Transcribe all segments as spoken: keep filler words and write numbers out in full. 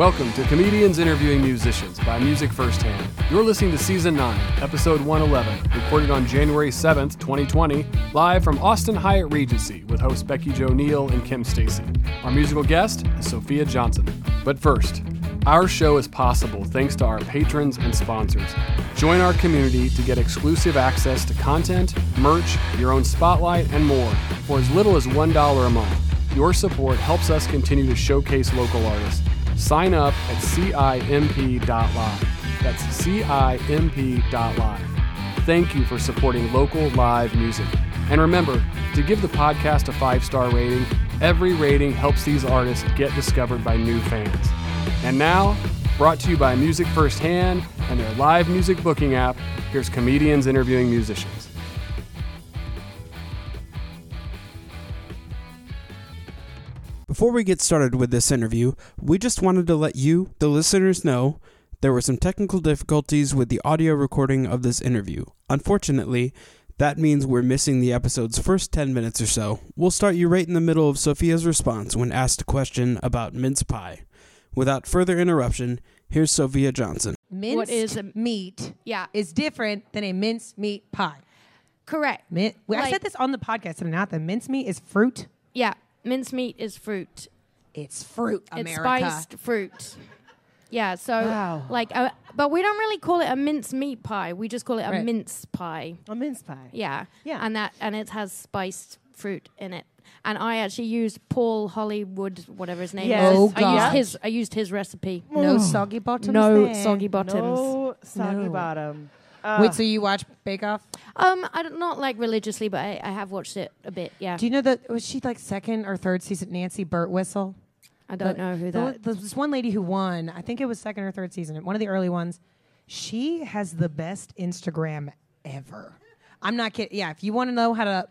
Welcome to Comedians Interviewing Musicians by Music First Hand. You're listening to Season nine, Episode one eleven, recorded on January seventh, twenty twenty, live from Austin Hyatt Regency with hosts Becky Jo Neal and Kim Stacy. Our musical guest is Sophia Johnson. But first, our show is possible thanks to our patrons and sponsors. Join our community to get exclusive access to content, merch, your own spotlight, and more for as little as one dollar a month. Your support helps us continue to showcase local artists. Sign up at C I M P dot live. That's C I M P dot live. Thank you for supporting local live music. And remember to give the podcast a five-star rating. Every rating helps these artists get discovered by new fans. And now, brought to you by Music First Hand and their live music booking app, here's Comedians Interviewing Musicians. Before we get started with this interview, we just wanted to let you, the listeners, know there were some technical difficulties with the audio recording of this interview. Unfortunately, that means we're missing the episode's first ten minutes or so. We'll start you right in the middle of Sophia's response when asked a question about mince pie. Without further interruption, here's Sophia Johnson. Minced meat yeah. is different than a minced meat pie. Correct. Min- like, I said this on the podcast, and not that minced meat is fruit. Yeah. Mincemeat is fruit. It's fruit, America. It's spiced fruit. Yeah, so, wow. like, uh, but we don't really call it a mince meat pie. We just call it a right. mince pie. A mince pie. Yeah. Yeah. And that, and it has spiced fruit in it. And I actually used Paul Hollywood, whatever his name yes. is. Oh, God. I used his, I used his recipe. Oh. No soggy bottoms No there. soggy bottoms. No soggy no. bottom. Uh, Wait, so you watch Bake Off? Um, I don't, not like religiously, but I, I have watched it a bit. Yeah. Do you know that was she like second or third season? Nancy Burtwistle. I don't the, know who that. The, this one lady who won, I think it was second or third season, one of the early ones. She has the best Instagram ever. I'm not kidding. Yeah, if you want to know how to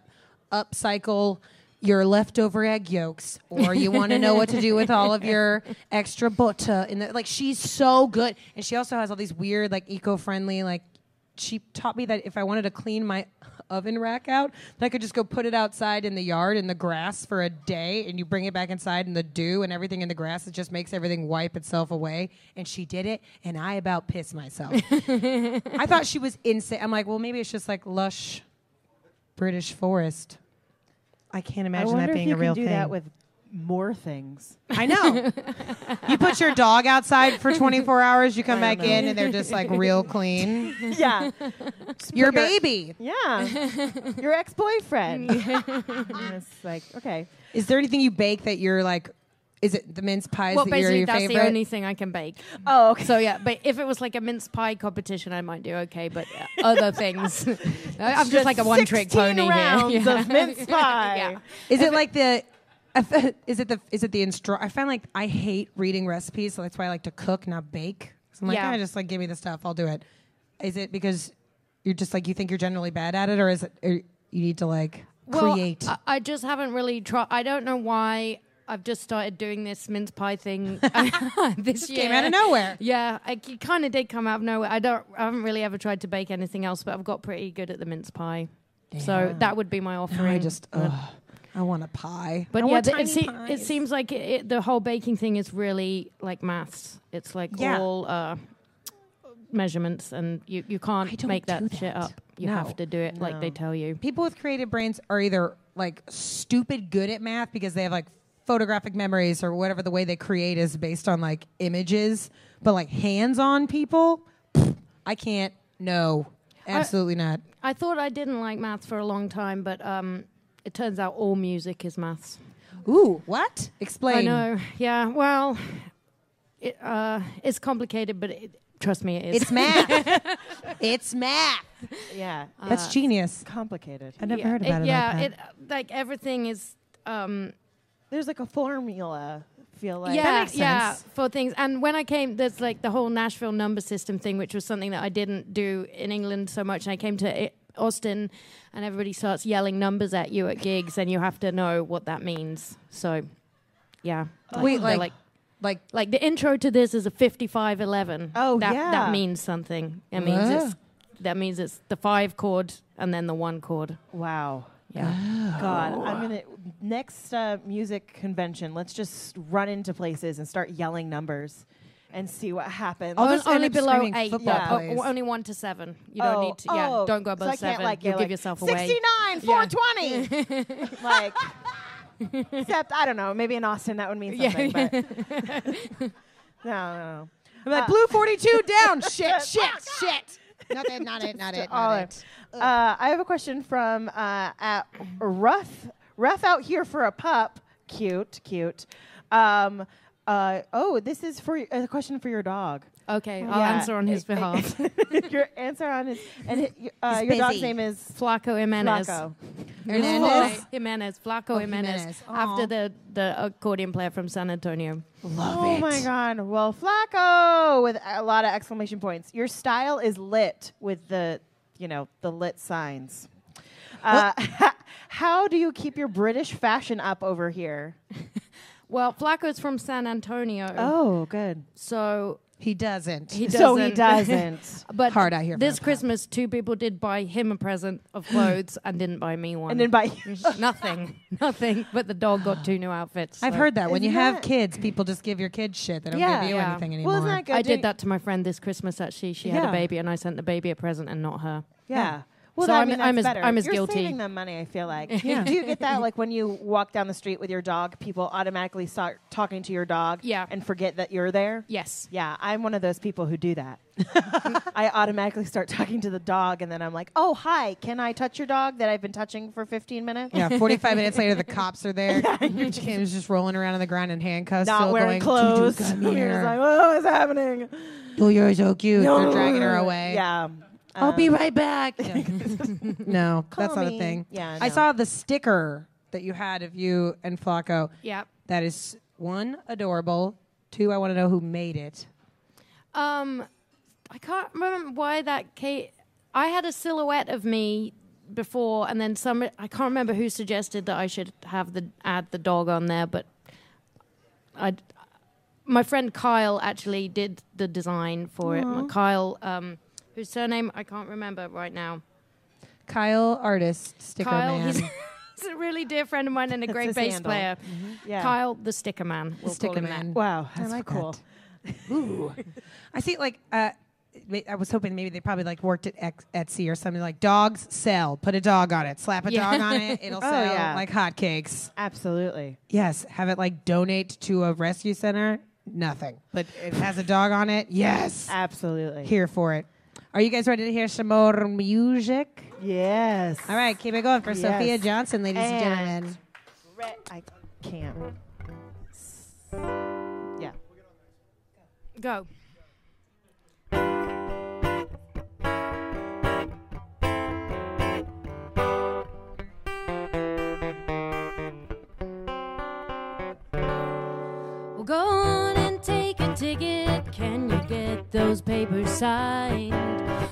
upcycle your leftover egg yolks, or you want to know what to do with all of your extra butter, in the, like she's so good, and she also has all these weird, like eco-friendly, like. She taught me that if I wanted to clean my oven rack out, that I could just go put it outside in the yard in the grass for a day, and you bring it back inside in the dew and everything in the grass. It just makes everything wipe itself away. And she did it, and I about pissed myself. I thought she was insane. I'm like, well, maybe it's just like lush British forest. I can't imagine I that being a real thing. I wonder if you can do that with more things. I know. You put your dog outside for twenty-four hours, you come I back in, and they're just like real clean. Yeah. Your baby. Yeah. Your ex-boyfriend. It's like, okay. Is there anything you bake that you're like, is it the mince pies well, that you're your favorite? Well, basically, that's the only thing I can bake. Oh, okay. So, yeah, but if it was like a mince pie competition, I might do okay, but uh, other things. I'm just, just like a one-trick pony rounds here. Yeah. Of mince pie. Yeah. Is if it like the... Is it the is it the instru- I find like I hate reading recipes, so that's why I like to cook, not bake. So I'm like, yeah. oh, just like give me the stuff, I'll do it. Is it because you're just like you think you're generally bad at it, or is it or you need to like well, create? I, I just haven't really tried. I don't know why I've just started doing this mince pie thing this just year. Came out of nowhere. Yeah, I, it kind of did come out of nowhere. I don't. I haven't really ever tried to bake anything else, but I've got pretty good at the mince pie. Yeah. So that would be my offering. No, I just. Ugh. I want a pie. But I yeah, the, it, se- it seems like it, it, the whole baking thing is really like maths. It's like yeah. all uh, measurements, and you, you can't make that, that shit up. You no. have to do it no. like they tell you. People with creative brains are either like stupid good at math because they have like photographic memories or whatever, the way they create is based on like images, but like hands-on people, pff, I can't. No, absolutely I, not. I thought I didn't like math for a long time, but... um. It turns out all music is maths. Ooh, what? Explain. I know. Yeah, well, it, uh, it's complicated, but it, trust me, it is. It's math. It's math. Yeah. Uh, That's genius. Complicated. I never yeah, heard about it, it yeah, like that. Yeah, like everything is... Um, there's like a formula, I feel like. Yeah, that makes sense. Yeah, for things. And when I came, there's like the whole Nashville number system thing, which was something that I didn't do in England so much. And I came to... It, Austin, and everybody starts yelling numbers at you at gigs, and you have to know what that means. So, yeah. Like, Wait, like, like, like, like the intro to this is a fifty-five eleven. Oh, that, yeah. That means something. It means yeah. it's that means it's the five chord and then the one chord. Wow. Yeah. Oh. God, I'm gonna next uh, music convention. Let's just run into places and start yelling numbers. and see what happens. I'll just only below eight. Yeah. Oh, only one to seven. You don't oh, need to. Yeah, oh, don't go above seven. Like, You'll yeah, give like yourself away. sixty-nine, four twenty. Yeah. Like, except I don't know. Maybe in Austin that would mean something. Yeah, yeah. But no, no, no. I'm like uh, blue forty-two down. Shit, shit, shit. Not it. Not it. Not it. Not it. Uh, I have a question from uh, at rough rough out here for a pup. Cute, cute. Um, uh, oh, this is for a uh, question for your dog. Okay, I'll yeah. answer on his behalf. Your answer on his and uh, your dog's name is Flaco Jimenez. Flaco Jimenez. Jimenez. Flaco oh, Jimenez. Jimenez. After the the accordion player from San Antonio. Love oh it. Oh my God. Well, Flaco with a lot of exclamation points. Your style is lit with the you know the lit signs. Uh, how do you keep your British fashion up over here? Well, Flaco's from San Antonio. Oh, good. So he doesn't. He doesn't. So he doesn't. But hard out here. This Christmas, two people did buy him a present of clothes and didn't buy me one. And didn't buy nothing. Nothing. But the dog got two new outfits. I've so. heard that isn't when you that have kids, people just give your kids shit. They don't yeah. give you yeah. anything anymore. Well, isn't that good? I did that to my friend this Christmas. Actually, she yeah. had a baby, and I sent the baby a present and not her. Yeah. yeah. Well, so that, I mean, I'm, that's I'm as, I'm as You're guilty. You're saving them money, I feel like. Yeah. Do you get that? Like when you walk down the street with your dog, people automatically start talking to your dog yeah. and forget that you're there? Yes. Yeah, I'm one of those people who do that. I automatically start talking to the dog, and then I'm like, oh, hi, can I touch your dog that I've been touching for fifteen minutes? Yeah, forty-five minutes later, the cops are there. Your kid was just rolling around on the ground in handcuffs. Not still wearing going, clothes. Just like, oh, what's happening? Oh, you're so cute. No. They're dragging her away. Yeah. I'll um, be right back. Yeah. No, Call that's not me. a thing. Yeah, no. I saw the sticker that you had of you and Flaco. Yep. That is, one, adorable. Two, I want to know who made it. Um, I can't remember why that came. I had a silhouette of me before, and then some. I can't remember who suggested that I should have the add the dog on there, but I, my friend Kyle actually did the design for Aww. it. Kyle... Um, whose surname I can't remember right now. Kyle, artist, sticker Kyle, man. He's, he's a really dear friend of mine and a That's great bass handle. player. Mm-hmm. yeah. Kyle, the sticker man. We'll sticker call him man. That. Wow, that's I like cool. That. Ooh, I see. Like, uh, I was hoping maybe they probably like worked at X Etsy or something. Like, dogs sell. Put a dog on it. Slap a yeah. dog on it. It'll oh, sell yeah. like hotcakes. Absolutely. Yes. Have it like donate to a rescue center. Nothing. But it has a dog on it. Yes. Absolutely. Here for it. Are you guys ready to hear some more music? Yes. All right, keep it going for yes. Sophia Johnson, ladies and, and gentlemen. Re I can't. Yeah. Go. We'll go on and take a ticket. Can you get those papers signed?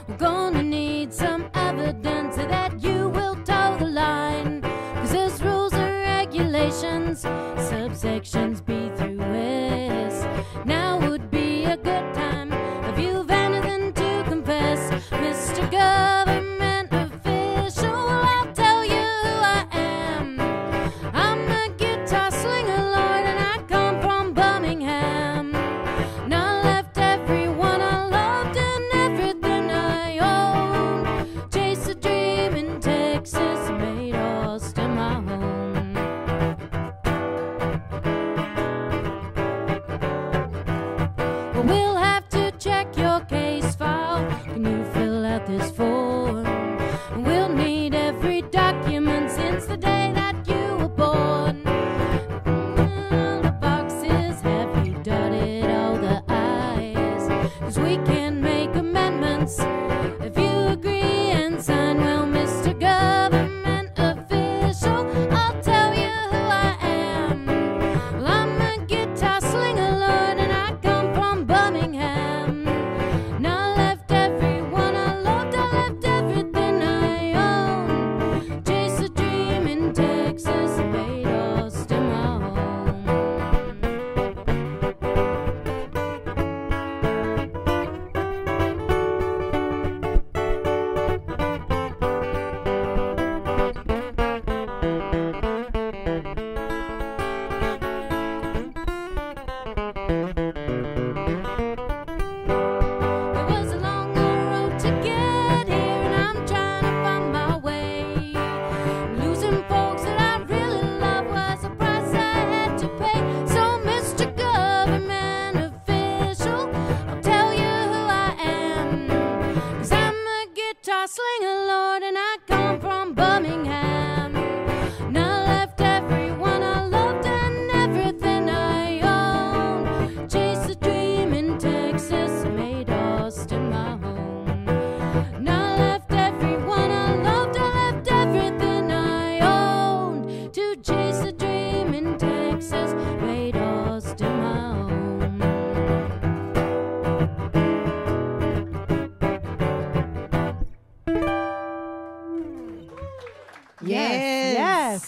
We're gonna need some evidence that you will toe the line, 'cause there's rules and regulations, subsections B through S. Now would be a good time if you've anything to confess, Mister Government Official. I'll tell you who I am. I'm a guitar slinger, Lord, and I come from Birmingham. Now I left everyone I loved and everything a dream in Texas, made Austin my home. Well, we'll have to check your case file. Can you fill out this form? We'll need every document since the day that you were born. All the boxes, have you dotted all the I's? 'Cause we can make amendments if you sign. Well, Mister Government Official, I'll tell you who I am. Well, I'm a guitar slinger, Lord, and I come from Birmingham. Now I left everyone I loved, I left everything I own. Chase a dream in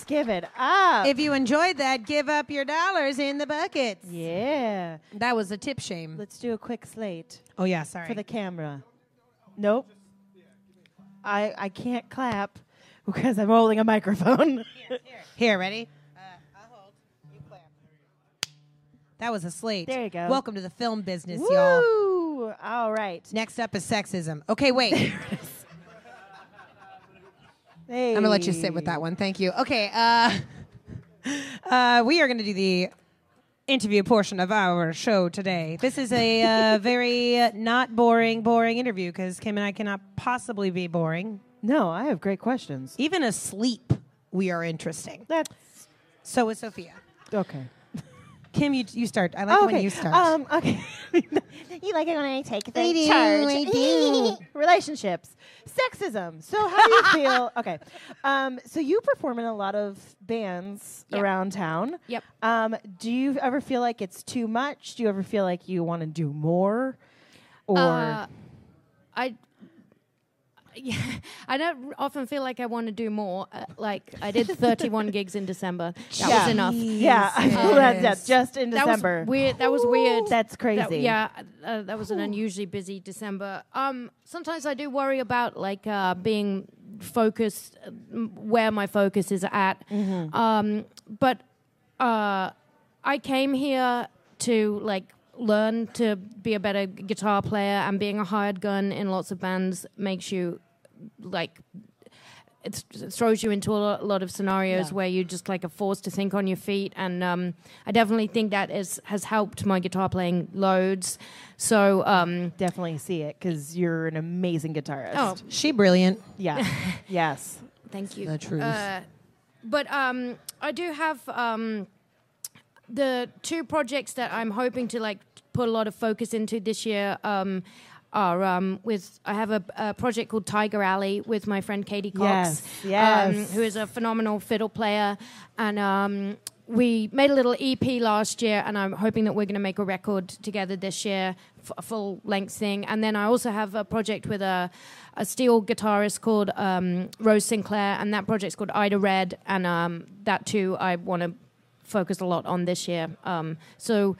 dollars. Give it up. If you enjoyed that, give up your dollars in the buckets. Yeah. That was a tip shame. Let's do a quick slate. Oh, yeah, sorry. For the camera. Nope. I, I can't clap because I'm holding a microphone. Here, here. Here, ready? Uh, I'll hold. You clap. That was a slate. There you go. Welcome to the film business, y'all. Woo! All right. Next up is sexism. Okay, wait. Hey. I'm going to let you sit with that one. Thank you. Okay. Uh, uh, we are going to do the interview portion of our show today. This is a uh, very uh, not boring, boring interview because Kim and I cannot possibly be boring. No, I have great questions. Even asleep, we are interesting. That's so is Sophia. Okay. Kim, you you start. I like oh, okay. when you start. Um, okay. You like it when I take the I do, charge. I do. Relationships, sexism. So how do you feel? Okay. Um, so you perform in a lot of bands yep. around town. Yep. Um, do you ever feel like it's too much? Do you ever feel like you want to do more? Or uh, I. Yeah, I don't often feel like I want to do more. Uh, like, I did thirty-one gigs in December. That yeah. was enough. Yeah, I feel that, that just in that December. Was weird. That was weird. That's crazy. That, yeah, uh, that was an unusually busy December. Um, sometimes I do worry about, like, uh, being focused, uh, where my focus is at. Mm-hmm. Um, but uh, I came here to, like, learn to be a better guitar player, and being a hired gun in lots of bands makes you, like, it throws you into a lot of scenarios yeah. where you just like are forced to think on your feet, and um, I definitely think that is has helped my guitar playing loads. So um, definitely see it because you're an amazing guitarist. Oh, she brilliant. Yeah. Yes. Thank you. The truth. Uh, but um, I do have um, the two projects that I'm hoping to like. Put a lot of focus into this year um, are um, with I have a, a project called Tiger Alley with my friend Katie Cox, yes, yes. Um, who is a phenomenal fiddle player, and um, we made a little E P last year, and I'm hoping that we're going to make a record together this year, f a full length thing. And then I also have a project with a, a steel guitarist called um, Rose Sinclair, and that project's called Ida Red, and um, that too I want to focus a lot on this year. Um, so.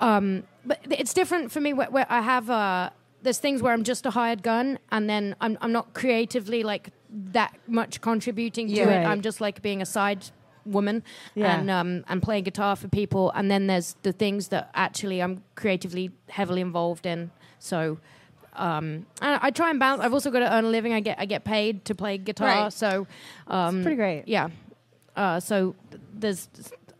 Um, but it's different for me where, where I have, uh, there's things where I'm just a hired gun and then I'm, I'm not creatively like that much contributing yeah, to right. it. I'm just like being a side woman yeah. and, um, and playing guitar for people. And then there's the things that actually I'm creatively heavily involved in. So, um, I, I try and balance. I've also got to earn a living. I get, I get paid to play guitar. Right. So, um, it's pretty great. Yeah. Uh, so there's,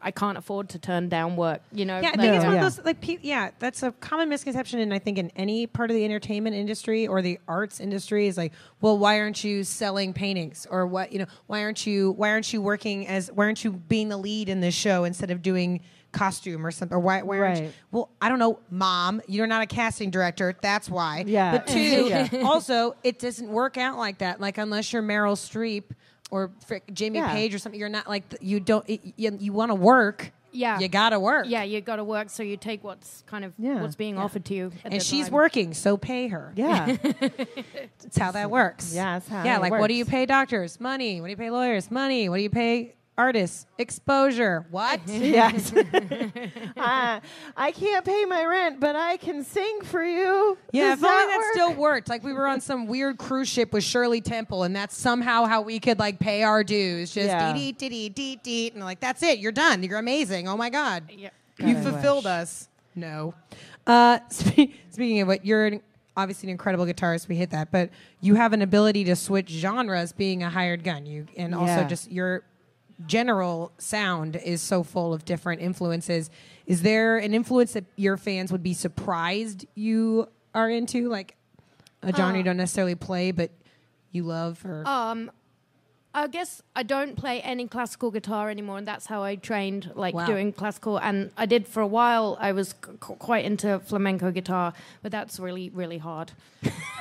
I can't afford to turn down work, you know? Yeah, I think no. it's one yeah. of those, like, pe yeah, that's a common misconception, and I think in any part of the entertainment industry or the arts industry is like, well, why aren't you selling paintings? Or what, you know, why aren't you, why aren't you working as, why aren't you being the lead in this show instead of doing costume or something? Or why, why aren't right. you, well, I don't know, mom, you're not a casting director, that's why. Yeah. But two, yeah. also, it doesn't work out like that, like unless you're Meryl Streep, or frick, Jamie yeah. Page or something. You're not like you don't. It, you you want to work. Yeah, you gotta work. Yeah, you gotta work. So you take what's kind of yeah. what's being yeah. offered to you. And she's time. working, so pay her. Yeah, that's how that works. Yeah, that's how. Yeah, it like works. What do you pay doctors? Money. What do you pay lawyers? Money. What do you pay artists? Exposure. What? Yes. uh, I can't pay my rent, but I can sing for you. Yeah, if only that still worked. Like we were on some weird cruise ship with Shirley Temple, and that's somehow how we could like pay our dues. Just yeah. dee dee dee dee dee, and like that's it. You're done. You're amazing. Oh my god. Yep. God, you I fulfilled wish. Us. No. Uh, spe speaking of what, you're an, obviously an incredible guitarist. We hit that, but you have an ability to switch genres, being a hired gun. You and yeah. also just you're. General sound is so full of different influences. Is there an influence that your fans would be surprised you are into? Like a genre uh, you don't necessarily play, but you love? Or um, I guess I don't play any classical guitar anymore, and that's how I trained, like wow. doing classical. And I did for a while. I was c quite into flamenco guitar, but that's really, really hard.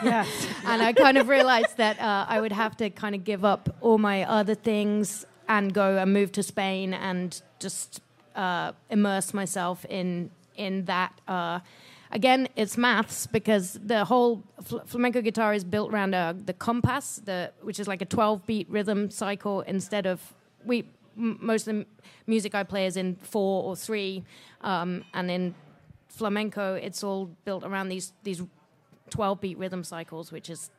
Yes. And I kind of realized that uh, I would have to kind of give up all my other things and go and move to Spain and just uh, immerse myself in in that. Uh, again, it's maths because the whole fl flamenco guitar is built around uh, the compass, the which is like a twelve beat rhythm cycle instead of we m- most of the music I play is in four or three, um, and in flamenco, it's all built around these these twelve-beat rhythm cycles, which is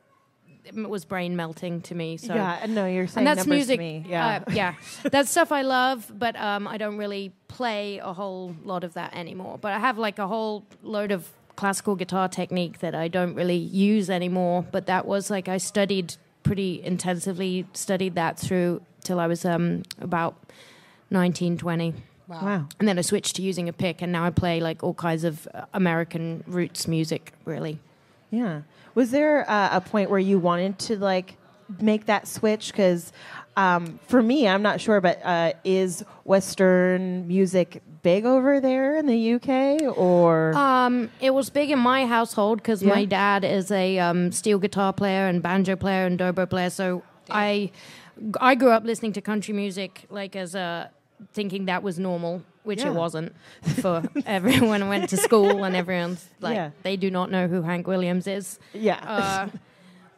it was brain melting to me. So yeah, no, you're saying numbers music, to me. Yeah, uh, yeah, that's stuff I love, but um, I don't really play a whole lot of that anymore. But I have like a whole load of classical guitar technique that I don't really use anymore. But that was like I studied pretty intensively, studied that through till I was um, about nineteen, twenty. Wow. wow. And then I switched to using a pick, and now I play like all kinds of uh, American roots music, really. Yeah. Was there uh, a point where you wanted to like make that switch? Because um, for me, I'm not sure, but uh, is Western music big over there in the U K? Or um, it was big in my household because yeah. my dad is a um, steel guitar player and banjo player and dobro player. So yeah. I, I grew up listening to country music like as a thinking that was normal, which yeah. it wasn't for everyone who went to school and everyone's like, yeah. they do not know who Hank Williams is. Yeah. Uh,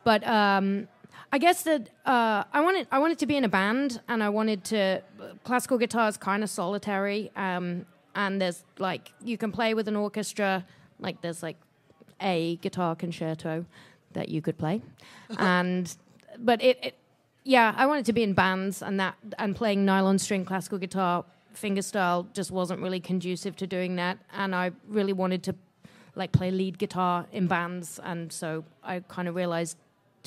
but um, I guess that uh, I wanted I wanted to be in a band, and I wanted to... Classical guitar is kind of solitary, um, and there's like, you can play with an orchestra, like there's like a guitar concerto that you could play. and But it... it Yeah, I wanted to be in bands, and that and playing nylon string classical guitar fingerstyle just wasn't really conducive to doing that, and I really wanted to like play lead guitar in bands, and so I kind of realized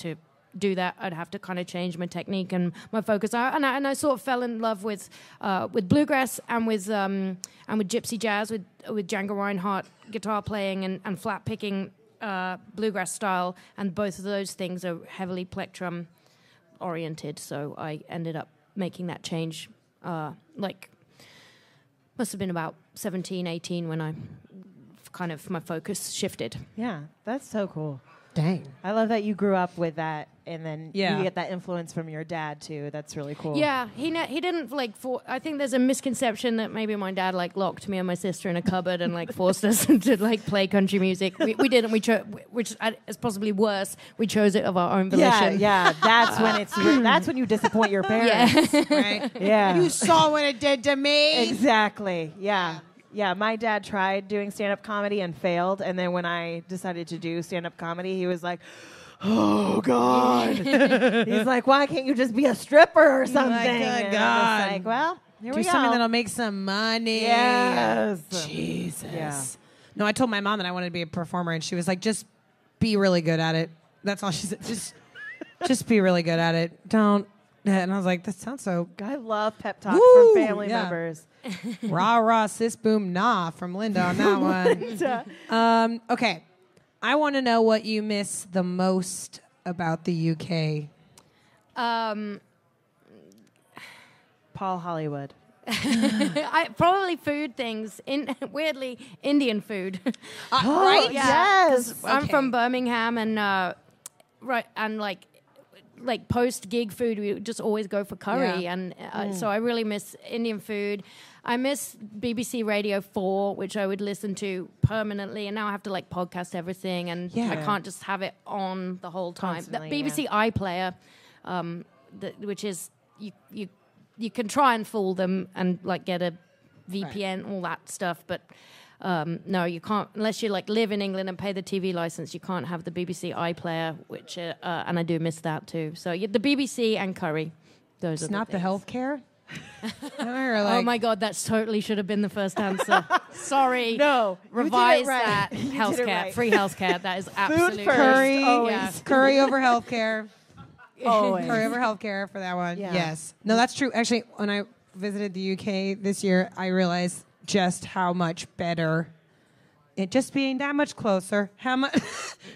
to do that I'd have to kind of change my technique and my focus. I, and I and I sort of fell in love with uh, with bluegrass and with um, and with gypsy jazz with with Django Reinhardt guitar playing and, and flat picking uh, bluegrass style, and both of those things are heavily plectrum oriented, so I ended up making that change. Uh, like, must have been about seventeen, eighteen when I f- kind of my focus shifted. Yeah, that's so cool. Dang. I love that you grew up with that, and then yeah. you get that influence from your dad too. That's really cool. Yeah, he ne- he didn't like. For- I think there's a misconception that maybe my dad like locked me and my sister in a cupboard and like forced us to like play country music. We, we didn't. We chose, which is possibly worse. We chose it of our own volition. Yeah, yeah. That's when it's. Re- that's when you disappoint your parents. Yeah. Right. Yeah. You saw what it did to me. Exactly. Yeah. Yeah, my dad tried doing stand-up comedy and failed, and then when I decided to do stand-up comedy, he was like, oh, God. He's like, why can't you just be a stripper or something? Like, oh, God. I was like, well, here do we go. Do something that'll make some money. Yes. Jesus. Yeah. No, I told my mom that I wanted to be a performer, and she was like, just be really good at it. That's all she said. Just, just be really good at it. Don't. And I was like, that sounds so... I love pep talks Woo! from family yeah. members. Rah, rah, sis, boom, nah, from Linda on that one. um, okay. I want to know what you miss the most about the U K. Um, Paul Hollywood. I, probably food things. In Weirdly, Indian food. Uh, oh, right? Yeah, yes. Okay. I'm from Birmingham, and uh, right, and like... like post-gig food, we just always go for curry. Yeah. And uh, mm. so I really miss Indian food. I miss B B C Radio four, which I would listen to permanently. And now I have to like podcast everything, and yeah. I can't just have it on the whole time. The B B C yeah. iPlayer, um, the, which is, you, you you can try and fool them and like get a V P N, right. all that stuff. But um, no, you can't, unless you like live in England and pay the T V license, you can't have the B B C iPlayer, which, uh, uh, and I do miss that too. So yeah, the B B C and curry, those it's are not the, the healthcare? Oh my God, that totally should have been the first answer. Sorry. No. Revise right. that. Healthcare, right. free healthcare. That is absolutely curry. Yeah. Curry over healthcare. Always. Curry over healthcare for that one. Yeah. Yes. No, that's true. Actually, when I visited the U K this year, I realized just how much better it just being that much closer how much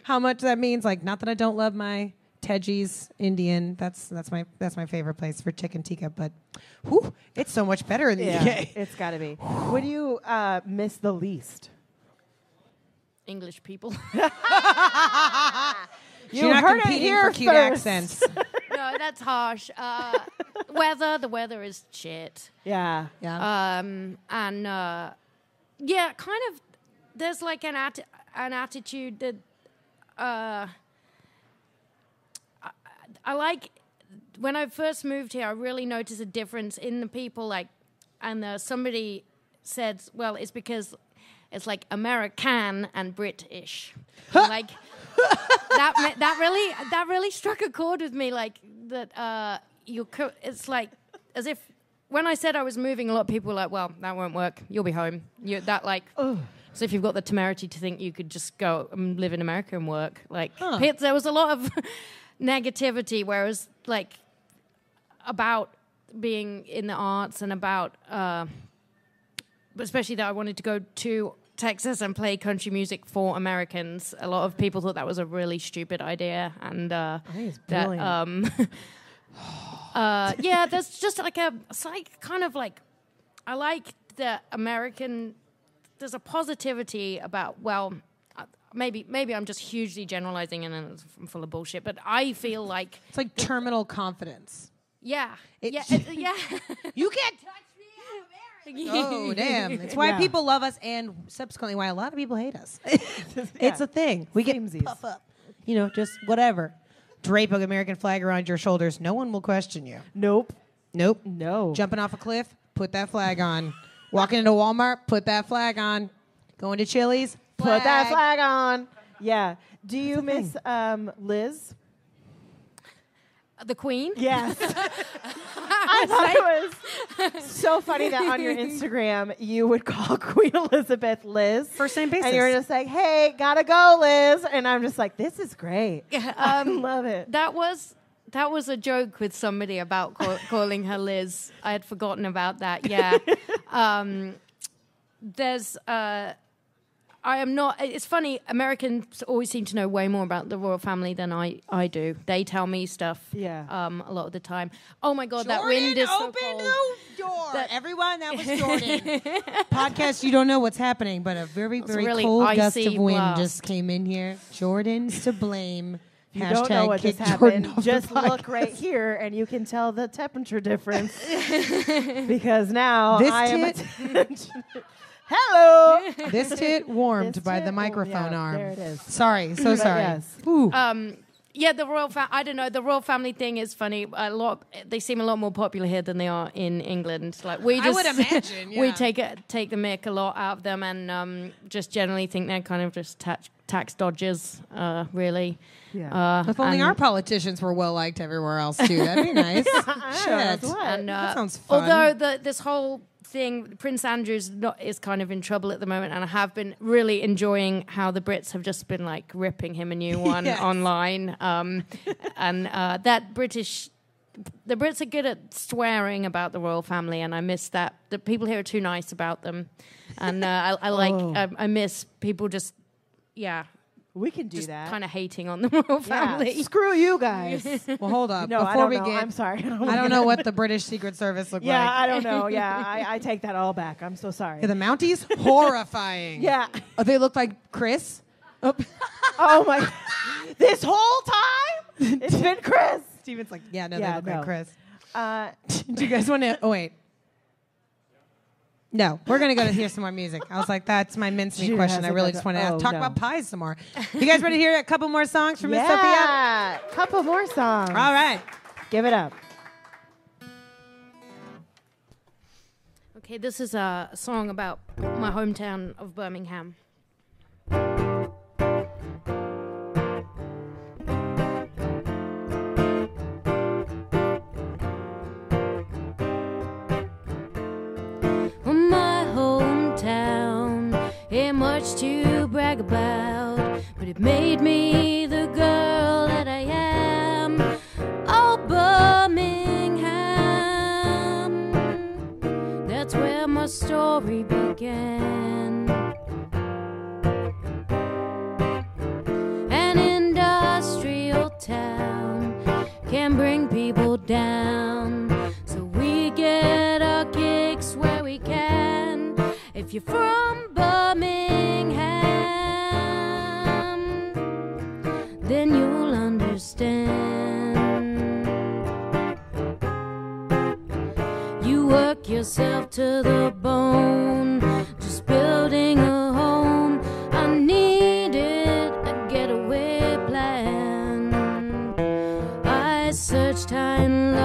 how much that means. Like, not that I don't love my Teji's Indian, that's that's my that's my favorite place for chicken tikka, but whew, it's so much better in the yeah, U K. It's gotta be. What do you uh, miss the least? English people. You You're not heard competing it here for cute first. Accents. No, that's harsh. Uh, weather, the weather is shit. Yeah, yeah. Um, and uh, yeah, kind of. There's like an atti- an attitude that uh, I, I like when I first moved here, I really noticed a difference in the people, like, and uh, somebody said, well, it's because it's like American and British. Like, that ma- that really that really struck a chord with me, like, that uh, you co- it's like as if when I said I was moving, a lot of people were like, well, that won't work. You'll be home. You that like... Ugh. So if you've got the temerity to think you could just go and live in America and work, like, huh. there was a lot of negativity, whereas, like, about being in the arts and about, uh, especially that I wanted to go to Texas and play country music for Americans, a lot of people thought that was a really stupid idea. And uh, I think it's brilliant. That, um, uh, yeah, there's just like a, it's like kind of like, I like the American... There's a positivity about, well, uh, maybe maybe I'm just hugely generalizing and then it's full of bullshit, but I feel like... It's like terminal it, confidence. Yeah. It, yeah. It, yeah. You can't touch me, I'm American. Oh, damn. It's why yeah. people love us and subsequently why a lot of people hate us. yeah. It's a thing. We Flamesies. Get puff up. You know, just whatever. Drape an American flag around your shoulders. No one will question you. Nope. Nope. No. Jumping off a cliff, put that flag on. Walking into Walmart, put that flag on. Going to Chili's, flag. Put that flag on. Yeah. Do you miss um, Liz? The Queen? Yes. I thought it was so funny that on your Instagram you would call Queen Elizabeth Liz. First name basis. And you were just like, hey, gotta go, Liz. And I'm just like, this is great. Um, I love it. That was... That was a joke with somebody about call- calling her Liz. I had forgotten about that. Yeah, um, there's. Uh, I am not. It's funny. Americans always seem to know way more about the royal family than I, I do. They tell me stuff. Yeah. Um, a lot of the time. Oh my God, Jordan, that wind is so cold. The door. That Everyone, that was Jordan. Podcast. You don't know what's happening, but a very very really cold gust of wind blast. Just came in here. Jordan's to blame. You Hashtag don't know what just happened. Just look right here, and you can tell the temperature difference. Because now this I tit am. T- Hello. This tit warmed this by tit the microphone oh, yeah, arm. There it is. Sorry, so sorry. Yes. Um, yeah, the royal. Fa- I don't know. The royal family thing is funny. A lot. They seem a lot more popular here than they are in England. Like we just. I would imagine. Yeah. We take a, take the mick a lot out of them, and um, just generally think they're kind of just touch. Tax dodgers, uh, really. Yeah. Uh, if only our politicians were well liked everywhere else too. That'd be nice. Shit. And, uh, that sounds fun. Although the, this whole thing, Prince Andrew's not is kind of in trouble at the moment, and I have been really enjoying how the Brits have just been like ripping him a new one yes. online. Um, and uh, that British, the Brits are good at swearing about the royal family, and I miss that. The people here are too nice about them, and uh, I, I like oh. I, I miss people just. Yeah. We can do just that. Just kind of hating on the royal family. Yeah. Screw you guys. Well, hold up. No, Before I don't we know. Get, I'm sorry. I don't, I don't know what the British Secret Service look yeah, like. Yeah, I don't know. Yeah, I, I take that all back. I'm so sorry. Yeah, the Mounties? Horrifying. Yeah. Oh, they look like Chris? Oh, oh my. This whole time? It's been Chris. Steven's like, yeah, no, yeah, they look no. like Chris. Uh, do you guys want to... Oh, wait. No, we're going to go to hear some more music. I was like, that's my mincemeat question. I really just want to ask. Talk no. about pies some more. You guys ready to hear a couple more songs from Miss yeah, Sophia? Yeah, a couple more songs. All right. Give it up. Okay, this is a song about my hometown of Birmingham. Much to brag about, but it made me the girl that I am. Oh, Birmingham, that's where my story began. An industrial town can bring people down, so we get our kicks where we can. If you're from Birmingham, then you'll understand. You work yourself to the bone, just building a home. I needed a getaway plan. I searched high and low.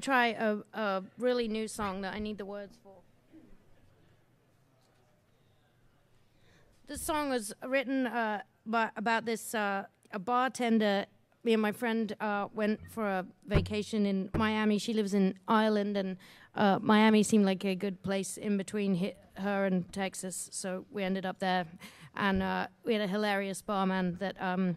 Try a, a really new song that I need the words for. This song was written uh, by, about this uh, a bartender. Me and my friend uh, went for a vacation in Miami. She lives in Ireland, and uh, Miami seemed like a good place in between hi her and Texas, so we ended up there. And uh, we had a hilarious barman that um,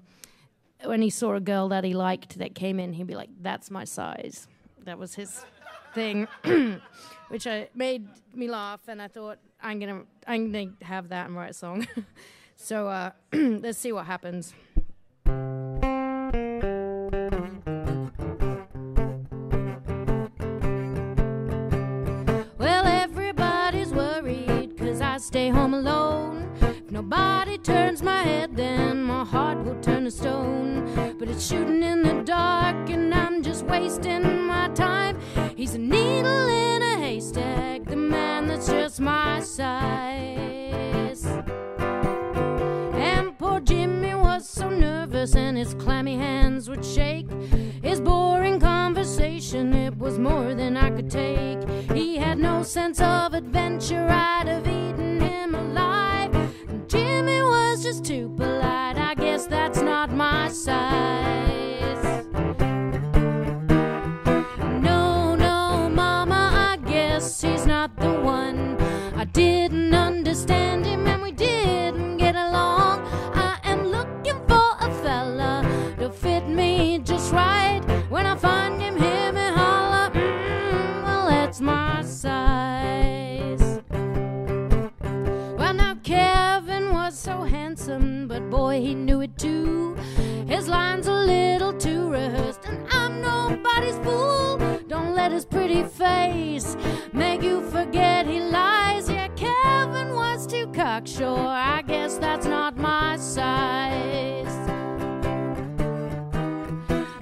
when he saw a girl that he liked that came in, he'd be like, "That's my size." That was his thing, which I, made me laugh, and I thought, I'm gonna, I'm gonna have that and write a song. So uh, let's see what happens. Well, everybody's worried, cause I stay home alone. If nobody turns my head, then my heart will turn to stone. But it's shooting in the dark, and I'm just wasting. He's a needle in a haystack, the man that's just my size. And poor Jimmy was so nervous, and his clammy hands would shake. His boring conversation, it was more than I could take. He had no sense of adventure, I'd have eaten him alive. And Jimmy was just too polite, I guess that's not my size. He's not the one. I didn't understand him and we didn't get along. I am looking for a fella to fit me just right. When I find him, hear me holler, mm, well, that's my size. Well, now Kevin was so handsome, but boy, he knew it too. His lines a little too rehearsed, and I'm nobody's fool. Don't let his pretty face make you forget he lies. Yeah, Kevin was too cocksure, I guess that's not my size.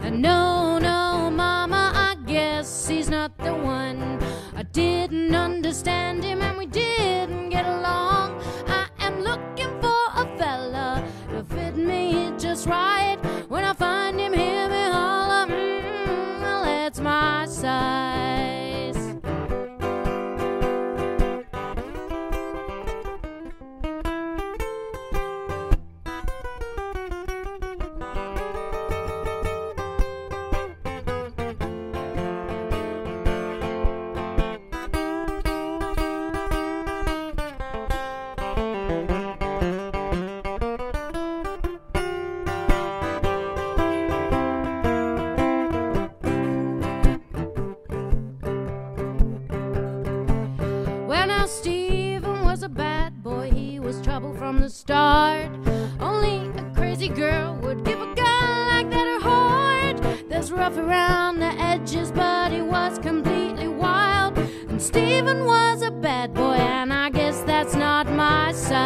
And no, no, mama, I guess he's not the one. I didn't understand him and we didn't get along. I am looking for a fella to fit me just right. When I find him, hear me holler, mm, well, that's my size. trouble from the start. Only a crazy girl would give a guy like that her heart. That's rough around the edges, but he was completely wild. And Stephen was a bad boy, and I guess that's not my size.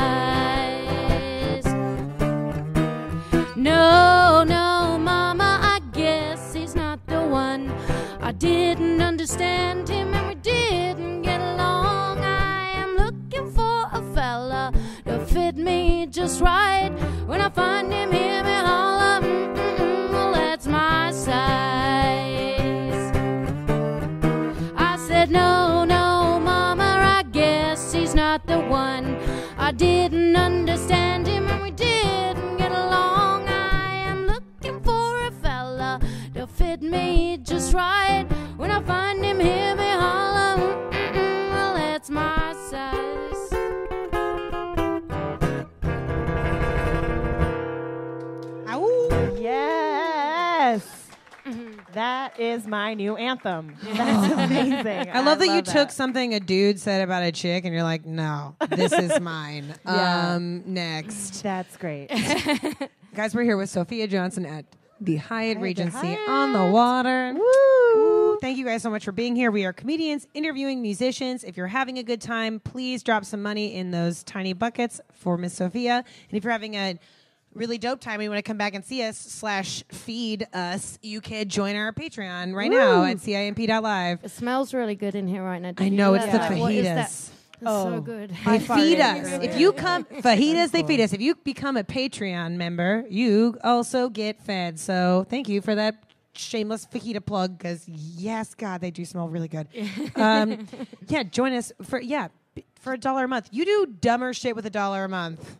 No, no, Mama, I guess he's not the one. I didn't understand him and we didn't get along. I am looking for a fella to fit me just right. When I find him, hear me holler, mm mm mm, well, that's my size. I said, no, no, Mama, I guess he's not the one. I didn't understand him and we didn't get along. I am looking for a fella to fit me just right. When I find him, hear me holler, mm mm mm, well, that's my size. Ow. Yes. That is my new anthem. That's amazing. I love I that love you that. took something a dude said about a chick and you're like, no, this is mine. Yeah. Um, next. That's great. Guys, we're here with Sophia Johnson at the Hyatt Regency the Hyatt. on the water. Woo! Thank you guys so much for being here. We are comedians interviewing musicians. If you're having a good time, please drop some money in those tiny buckets for Miss Sophia. And if you're having a really dope time, you want to come back and see us slash feed us, you can join our Patreon right Woo. now at C I M P dot live. It smells really good in here right now. Did I know, it's that? the fajitas. It's oh, so good. They feed us. Really if you come, fajitas, they feed us. If you become a Patreon member, you also get fed. So thank you for that shameless fajita plug, because yes, God, they do smell really good. um, yeah, join us for, yeah, for a dollar a month. You do dumber shit with a dollar a month.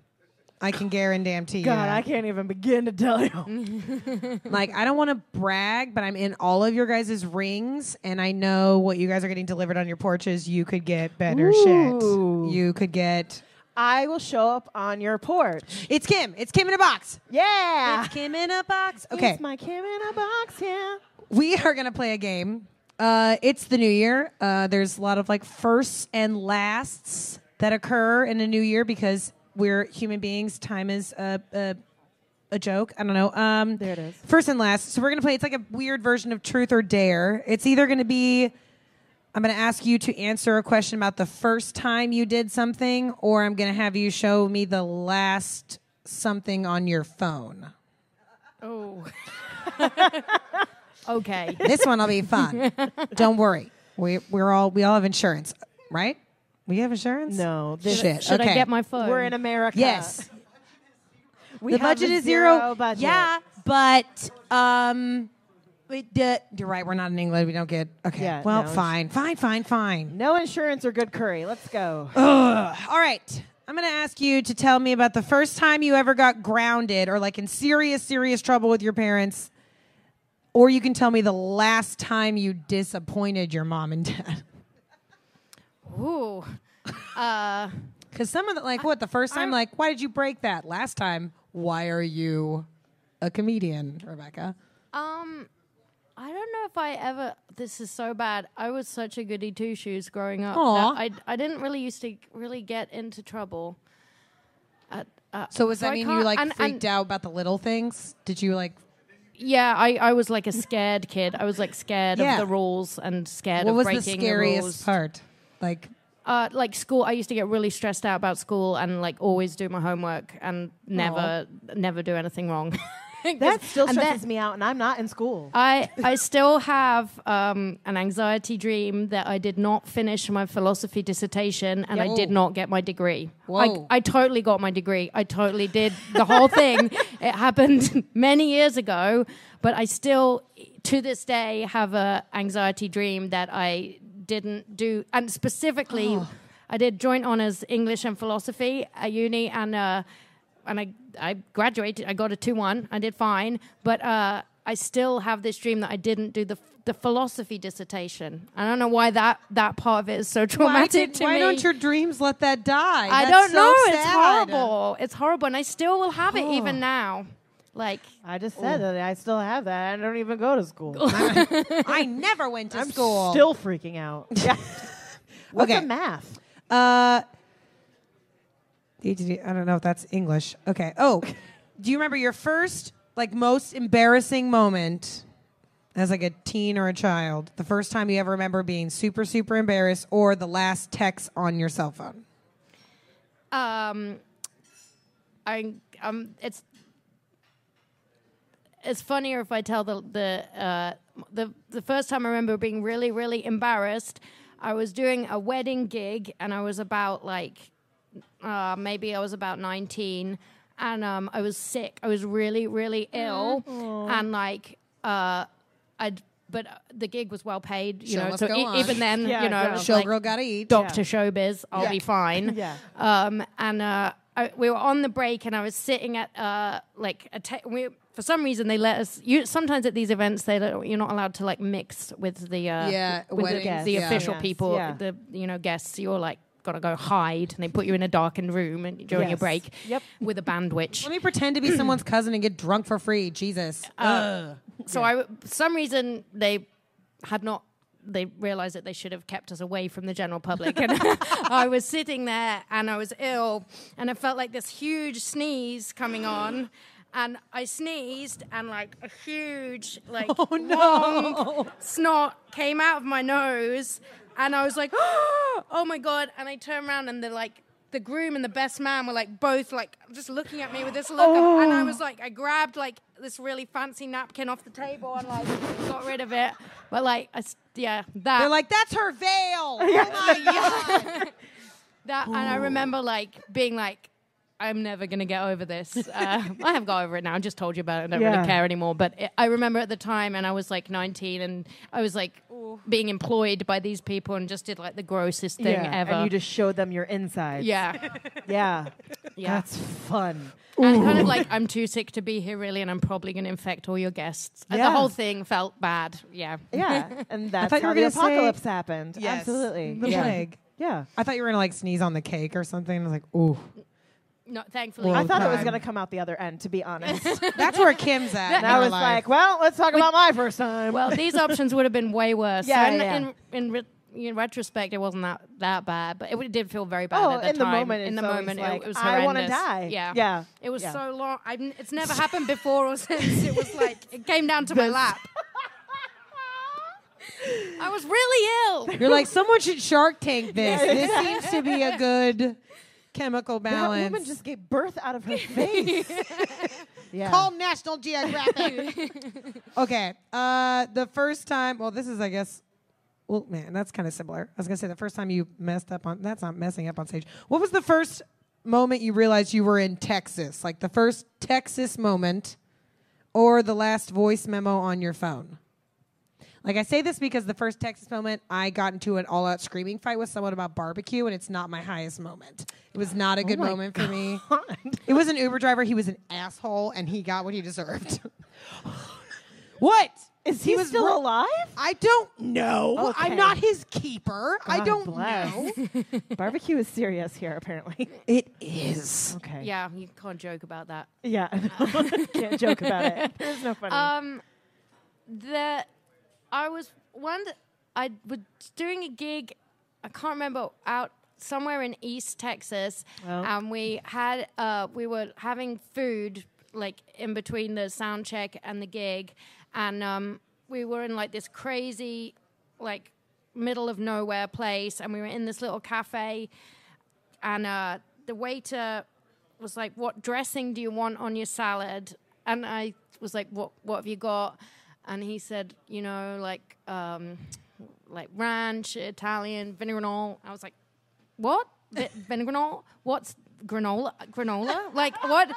I can guarantee you. God, I can't even begin to tell you. Like, I don't want to brag, but I'm in all of your guys' rings, and I know what you guys are getting delivered on your porches. You could get better Ooh. shit. You could get... I will show up on your porch. It's Kim. It's Kim in a box. Yeah. It's Kim in a box. Okay. It's my Kim in a box, yeah. We are going to play a game. Uh, it's the new year. Uh, there's a lot of, like, firsts and lasts that occur in a new year because... we're human beings. Time is a, a, a joke. I don't know. Um, there it is. First and last. So we're going to play. It's like a weird version of Truth or Dare. It's either going to be, I'm going to ask you to answer a question about the first time you did something, or I'm going to have you show me the last something on your phone. Oh. Okay. This one will be fun. Don't worry. We, we're all, we all have insurance, right? We have insurance? No. This Shit. Should okay. I get my phone? We're in America. Yes. we the budget is zero. zero budget. Yeah, but um, we d you're right. We're not in England. We don't get. Okay. Yeah, well, no, fine. Fine, fine, fine. No insurance or good curry. Let's go. Ugh. All right. I'm going to ask you to tell me about the first time you ever got grounded or like in serious, serious trouble with your parents. Or you can tell me the last time you disappointed your mom and dad. Ooh, because uh, some of the, like, I, what, the first time, I'm, like, why did you break that? Last time, why are you a comedian, Rebecca? Um, I don't know if I ever, this is so bad, I was such a goody two-shoes growing up. Aww. I, I didn't really used to really get into trouble. At, uh, so does so that I mean you, like, and, freaked and out about the little things? Did you, like... Yeah, I, I was, like, a scared kid. I was, like, scared yeah. of the rules and scared what of breaking the, the rules. What was the scariest part? Like, uh, like school, I used to get really stressed out about school and like always do my homework and never, Aww. never do anything wrong. That still stresses me out, and I'm not in school. I, I still have um, an anxiety dream that I did not finish my philosophy dissertation and Yo. I did not get my degree. I, I totally got my degree. I totally did the whole thing. It happened many years ago, but I still, to this day, have an anxiety dream that I... didn't do, and specifically oh. I did joint honors English and philosophy at uni, and uh and I I graduated. I got a two one. I did fine, but uh I still have this dream that I didn't do the the philosophy dissertation. I don't know why that that part of it is so traumatic why did, to why me. Why don't your dreams let that die? I That's don't so know. Sad. It's horrible. It's horrible, and I still will have oh. it even now. Like I just said ooh. that I still have that. I don't even go to school. I, I never went to I'm school. I'm still freaking out. What's okay. the math? Uh, I don't know if that's English. Okay. Oh, do you remember your first, like, most embarrassing moment as, like, a teen or a child? The first time you ever remember being super, super embarrassed, or the last text on your cell phone? Um, I um, it's it's funnier if I tell the the uh, the the first time I remember being really, really embarrassed. I was doing a wedding gig, and I was about like. Uh, maybe I was about nineteen, and um, I was sick. I was really, really ill, Aww. and like uh, I'd. But the gig was well paid, you Show know. So e even then, yeah, you know, yeah. showgirl like, gotta eat. Doctor yeah. Showbiz, I'll yeah. be fine. Yeah. Um, and uh, I, we were on the break, and I was sitting at uh, like a. Te we, for some reason, they let us. You, sometimes at these events, they don't, you're not allowed to like mix with the uh, yeah with weddings, the, guests, the yeah. official yes. people, yeah. the you know guests. You're like. Gotta go hide, and they put you in a darkened room and during yes. your break yep. with a bandwidge. Let me pretend to be someone's cousin and get drunk for free. Jesus. Uh, so yeah. I, for some reason they had not. They realized that they should have kept us away from the general public. And I was sitting there, and I was ill, and I felt like this huge sneeze coming on. And I sneezed, and like a huge like oh, no. snot came out of my nose, and I was like, oh my god! And I turned around, and the like the groom and the best man were like both like just looking at me with this look, oh. and I was like, I grabbed like this really fancy napkin off the table and like got rid of it, but like I, yeah, that they're like that's her veil. Oh my god! That and I remember like being like. I'm never going to get over this. Uh, I have got over it now. I just told you about it. I don't yeah. really care anymore. But it, I remember at the time, and I was like nineteen, and I was like Ooh. being employed by these people and just did like the grossest thing yeah. ever. And you just showed them your insides. Yeah. yeah. yeah. That's fun. Ooh. And kind of like, I'm too sick to be here, really, and I'm probably going to infect all your guests. Yeah. Uh, the whole thing felt bad. Yeah. Yeah. And that's how the apocalypse say, happened. Yes. Absolutely. The yeah. plague. Yeah. I thought you were going to like sneeze on the cake or something. I was like, ooh. No, thankfully. Well, I thought time. it was going to come out the other end, to be honest. That's where Kim's at. And I was life. like, well, let's talk we, about my first time. Well, these options would have been way worse. Yeah, so in, yeah. in, in, re in retrospect, it wasn't that, that bad, but it, it did feel very bad oh, at the in time. The moment, in the moment, like, it was horrendous. I want to die. Yeah. yeah. It was yeah. so long. I, it's never happened before or since. It was like, it came down to my lap. I was really ill. You're like, someone should Shark Tank this. This seems to be a good... chemical balance. That woman just gave birth out of her face. yeah. Call National Geographic. okay. Uh, the first time, well, this is, I guess, well, man, that's kind of similar. I was going to say the first time you messed up on, that's not messing up on stage. What was the first moment you realized you were in Texas? Like the first Texas moment or the last voice memo on your phone? Like, I say this because the first Texas moment, I got into an all-out screaming fight with someone about barbecue, and it's not my highest moment. It was not a good oh moment God. for me. It was an Uber driver. He was an asshole, and he got what he deserved. What? Is he, he was still alive? I don't know. Okay. I'm not his keeper. God I don't bless. know. Barbecue is serious here, apparently. It is. Okay. Yeah, you can't joke about that. Yeah. Can't joke about it. There's no funny. Um, the... I was one. I was doing a gig. I can't remember out somewhere in East Texas, oh. and we had uh, we were having food like in between the sound check and the gig, and um, we were in like this crazy, like middle of nowhere place, and we were in this little cafe, and uh, the waiter was like, "What dressing do you want on your salad?" And I was like, "What? What have you got?" And he said, you know, like, um, like ranch, Italian, vinaigrette. I was like, what? Vi vinaigrette? What's granola? Granola? Like, what?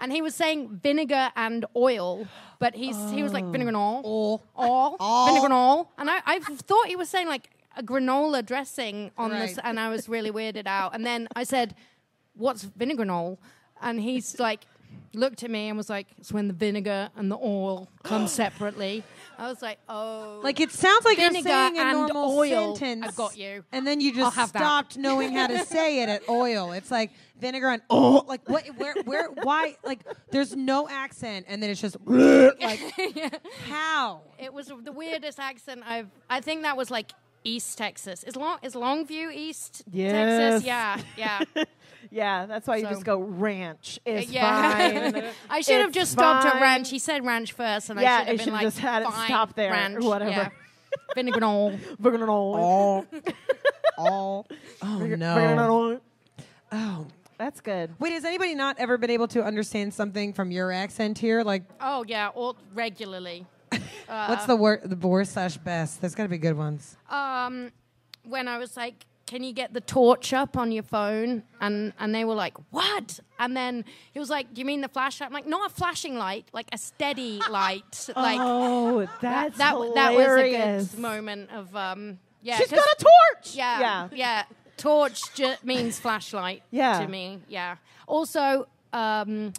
And he was saying vinegar and oil, but he's oh. he was like vinaigrette, oil, oil, vinaigrette. And I, I thought he was saying like a granola dressing on right. this, and I was really weirded out. And then I said, what's vinaigrette? And he's like. Looked at me and was like, it's when the vinegar and the oil come separately. I was like, oh. Like, it sounds like you're saying a normal oil. sentence. I've got you. And then you just stopped that. knowing how to say it at oil. It's like vinegar and oil. Like, what, where, where, why? Like, there's no accent. And then it's just, like, yeah. how? It was the weirdest accent I've, I think that was like East Texas. Is, long, is Longview East yes. Texas? Yeah, yeah. Yeah, that's why so you just go ranch is yeah. fine. I should it's have just fine. stopped at ranch. He said ranch first, and yeah, I should have been like, just had it stop there, ranch, or whatever. Yeah. Vinegron. Vinegron. Oh, oh no. Oh. That's good. Wait, has anybody not ever been able to understand something from your accent here? Like, oh yeah, all regularly. uh, What's the wor the worst slash best? There's got to be good ones. Um, when I was like, can you get the torch up on your phone? And and they were like, what? And then he was like, do you mean the flashlight? I'm like, not a flashing light, like a steady light. Like, oh, that's that, that, that was a good moment of um, yeah. She's got a torch. Yeah, yeah. yeah. Torch ju means flashlight yeah. to me. Yeah. Also, um,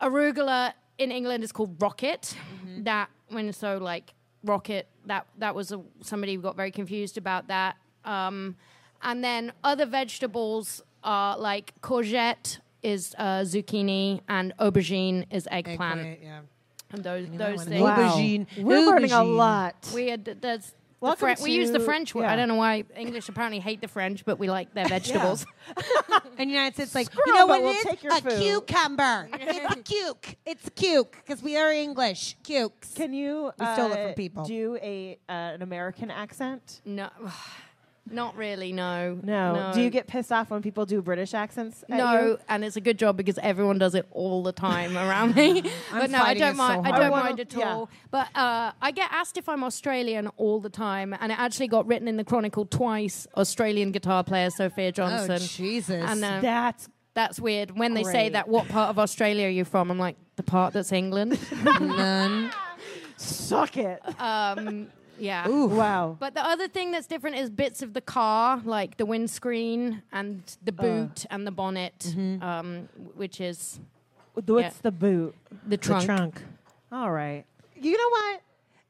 arugula in England is called rocket. Mm-hmm. That when so like rocket that that was a, somebody got very confused about that. Um, and then other vegetables are like courgette is uh, zucchini and aubergine is eggplant. eggplant yeah. And those those things. Wow. Aubergine. We're learning a lot. We had there's. To we use the French word. Yeah. I don't know why English apparently hate the French, but we like their vegetables. And in the United States, like, Scroll, you know what we'll it take is? A food. Cucumber. It's a cuke. It's a cuke, because we are English. Cukes. Can you we uh, stole it from people. do a, uh, an American accent? No. Not really, no, no. No. Do you get pissed off when people do British accents? At no, you? And it's a good job because everyone does it all the time around me. I'm but no, I don't mind. So I don't I mind at yeah. all. But uh, I get asked if I'm Australian all the time, and it actually got written in the Chronicle twice. Australian guitar player Sophia Johnson. Oh Jesus, and, uh, that's that's weird. When great. they say that, what part of Australia are you from? I'm like the part that's England. None. Suck it. Um. Yeah. Ooh. Wow. But the other thing that's different is bits of the car, like the windscreen and the boot uh. and the bonnet, mm-hmm. um, which is... What's yeah. the boot? The trunk. The trunk. All right. You know what?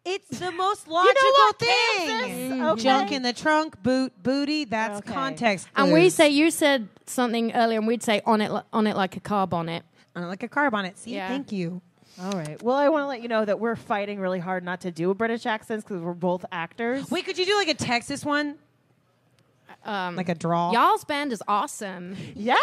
It's the most logical you know what, thing. Mm-hmm. okay. Junk in the trunk, boot, booty, that's okay. context. Clues. And we say, you said something earlier, and we'd say on it, li on it like a car bonnet. On it like a car bonnet. See, yeah. thank you. All right. Well, I want to let you know that we're fighting really hard not to do British accents because we're both actors. Wait, could you do like a Texas one? Um, like a draw? Y'all's band is awesome. Yes!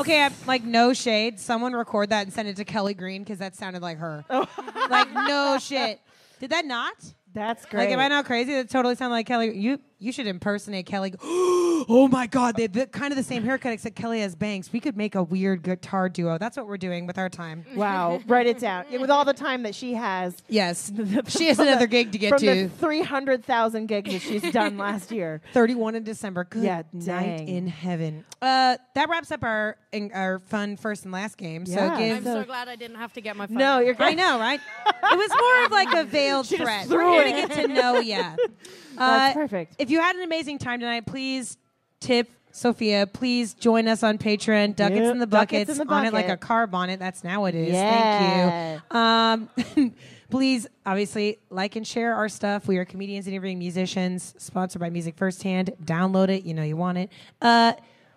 Okay, I'm, like no shade. Someone record that and send it to Kelly Green because that sounded like her. Oh. Like no shit. Did that not? That's great. Like, am I not crazy? That totally sounded like Kelly. You you should impersonate Kelly. Oh, my God. They have kind of the same haircut, except Kelly has bangs. We could make a weird guitar duo. That's what we're doing with our time. Wow. Write it down. Yeah, with all the time that she has. Yes. She has another the, gig to get from to. From the three hundred thousand gigs that she's done last year. thirty-one in December. Good yeah, night in heaven. Uh, that wraps up our in, our fun first and last game. Yeah. So I'm so glad I didn't have to get my phone. No, you're I know, right? It was more of like a veiled she threat. We're going to get to know ya. Uh, That's perfect. If you had an amazing time tonight, please... Tip Sophia, please join us on Patreon. Ducats yep. in the buckets, in the bucket. On it like a car bonnet. That's now it is. Yeah. Thank you. Um, please, obviously, like and share our stuff. We are comedians and interviewing musicians, sponsored by Music First Hand. Download it. You know you want it. Uh,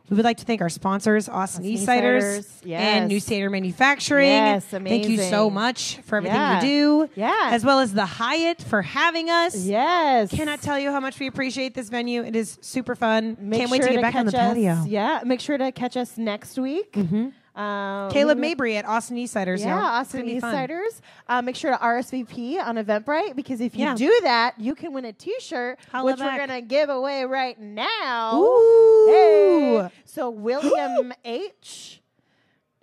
we would like to thank our sponsors, Austin Eastciders yes. and New Stater Manufacturing. Yes, amazing. Thank you so much for everything yeah. you do. Yeah. As well as the Hyatt for having us. Yes. Cannot tell you how much we appreciate this venue. It is super fun. Make Can't sure wait to get to back on the us, patio. Yeah. Make sure to catch us next week. Mm-hmm. Um, Caleb Mabry at Austin Eastciders. Yeah, Austin Eastciders. Uh, make sure to R S V P on Eventbrite because if you yeah. do that, you can win a T-shirt, which back. we're gonna give away right now. Ooh. Hey. So William Ooh. H.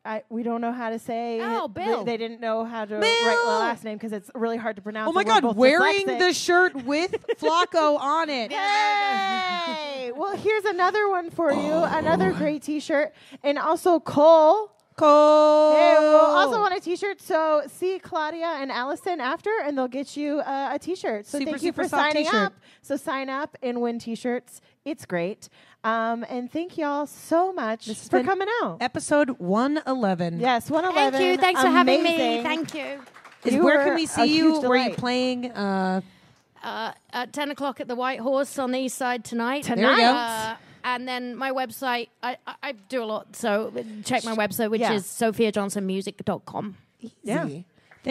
I, we don't know how to say. Oh, Bill. They, they didn't know how to Bill. write the last name because it's really hard to pronounce. Oh my God, wearing dyslexic. the shirt with Flaco on it. Yay! Well, here's another one for oh. you. Another great T-shirt, and also Cole. Cole. Hey, we'll also want a T-shirt. So see Claudia and Allison after, and they'll get you uh, a T-shirt. So super, thank you for signing up. So sign up and win T-shirts. It's great. Um, and thank y'all so much this for coming out. Episode one eleven. Yes, one eleven. Thank you. Thanks Amazing. for having me. Thank you. Is, you where can we see you? Where are you playing? Uh, uh, at ten o'clock at the White Horse on the east side tonight. Tonight. There we go. Uh, and then my website, I, I, I do a lot, so check my website, which yeah. is sophia johnson music dot com. Yeah. Thank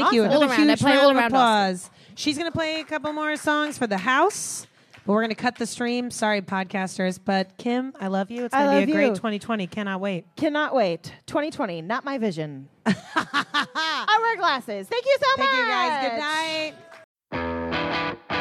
awesome. you. All around. I play all around. She's going to play a couple more songs for the house. But we're going to cut the stream. Sorry, podcasters. But Kim, I love you. It's going to be a great you. twenty twenty. Cannot wait. Cannot wait. twenty twenty, not my vision. I wear glasses. Thank you so Thank much. Thank you, guys. Good night.